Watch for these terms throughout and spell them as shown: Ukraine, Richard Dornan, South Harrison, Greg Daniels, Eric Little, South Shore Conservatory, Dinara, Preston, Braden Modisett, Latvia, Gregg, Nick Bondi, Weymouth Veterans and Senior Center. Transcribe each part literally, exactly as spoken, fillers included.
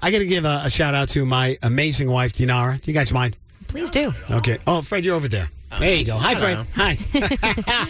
I got to give a, a shout out to my amazing wife, Dinara. Do you guys mind? Please do. Okay. Oh, Fred, you're over there. Uh, there you go. Hi, Fred. Hi.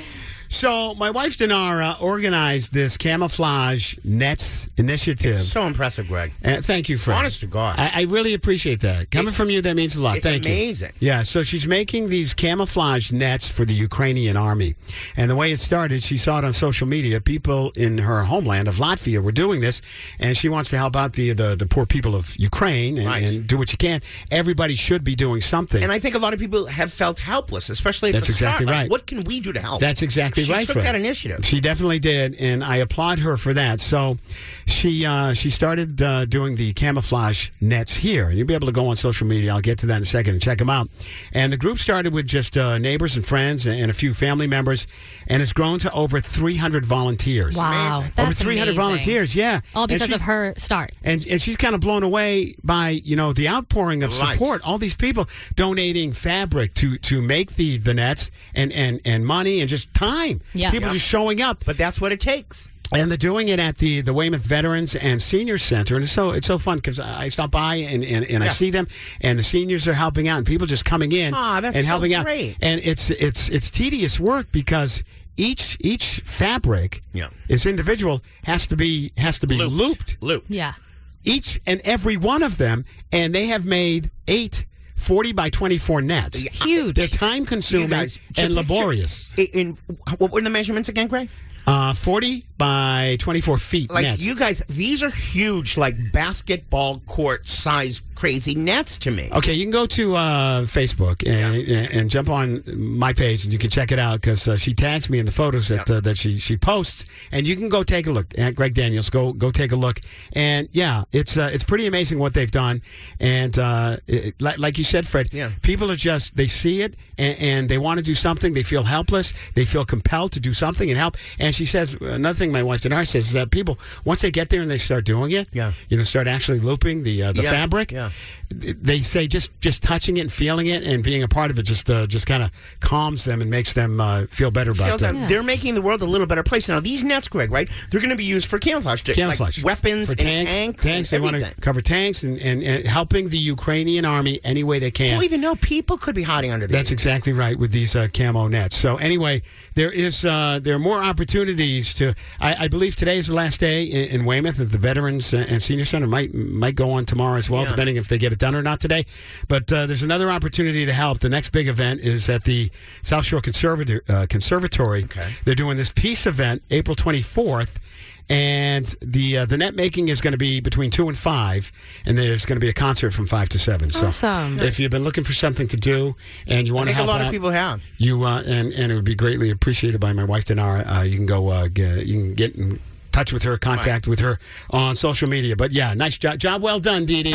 So my wife, Dinara, organized this camouflage nets initiative. It's so impressive, Greg. Uh, thank you, Fred. Honest to God. I, I really appreciate that. Coming it's, from you, that means a lot. It's thank amazing. You. Yeah, so she's making these camouflage nets for the Ukrainian army. And the way it started, she saw it on social media. People in her homeland of Latvia were doing this, and she wants to help out the, the, the poor people of Ukraine and, right. and do what you can. Everybody should be doing something. And I think a lot of people have felt helpless, especially at That's the exactly start. Right. Like, what can we do to help? That's exactly She right took that initiative. She definitely did, and I applaud her for that. So she uh, she started uh, doing the camouflage nets here. You'll be able to go on social media. I'll get to that in a second and check them out. And the group started with just uh, neighbors and friends and, and a few family members, and it's grown to over three hundred volunteers. Wow, amazing. That's over three hundred amazing. Volunteers, yeah. All because she, of her start. And and she's kind of blown away by, you know, the outpouring of right. support. All these people donating fabric to, to make the, the nets and, and, and money and just time. Yeah. People yeah. just showing up. But that's what it takes. And they're doing it at the, the Weymouth Veterans and Senior Center. And it's so it's so fun because I stop by and, and, and yeah. I see them. And the seniors are helping out. And people just coming in oh, that's and helping so great. Out. And it's it's it's tedious work because each each fabric yeah. is individual, has to be has to be looped. Looped. Looped. Yeah. Each and every one of them. And they have made eight forty by twenty-four nets. Huge. They're time consuming guys, and you, laborious. You, in, what were the measurements again, Greg? Uh, forty by twenty-four feet like nets. You guys, these are huge, like basketball court size crazy nets to me. Okay, you can go to uh, Facebook and, yeah. and jump on my page and you can check it out because uh, she tags me in the photos that yeah. uh, that she, she posts, and you can go take a look at Greg Daniels. Go go take a look, and yeah, it's uh, it's pretty amazing what they've done. And uh, it, like, like you said, Fred, yeah. people are just they see it and, and they want to do something. They feel helpless. They feel compelled to do something and help. And she says, another thing my wife Dinar says is that people, once they get there and they start doing it, yeah. you know, start actually looping the uh, the yeah. fabric, yeah. they say just, just touching it and feeling it and being a part of it just uh, just kind of calms them and makes them uh, feel better about it. Yeah. They're making the world a little better place. Now, these nets, Greg, right, they're going to be used for camouflage. To, camouflage. Like weapons for tanks, and tanks. Tanks. And they want to cover tanks and, and, and helping the Ukrainian army any way they can. Well, even though people could be hiding under these. That's exactly right with these uh, camo nets. So anyway, there is uh, there are more opportunities to, I, I believe today is the last day in, in Weymouth at the Veterans and Senior Center. Might might go on tomorrow as well, yeah. depending if they get it done or not today. But uh, there's another opportunity to help. The next big event is at the South Shore Conservator, uh, Conservatory. Okay. They're doing this peace event April twenty-fourth. And the uh, the net making is going to be between two and five, and there's going to be a concert from five to seven. So awesome. If you've been looking for something to do and you want to help out, I think a lot of people have. You, uh, and, and it would be greatly appreciated by my wife, Dinara. Uh, you can go uh, get, you can get in touch with her, contact right. with her on social media. But, yeah, nice job. Job well done, Dee Dee.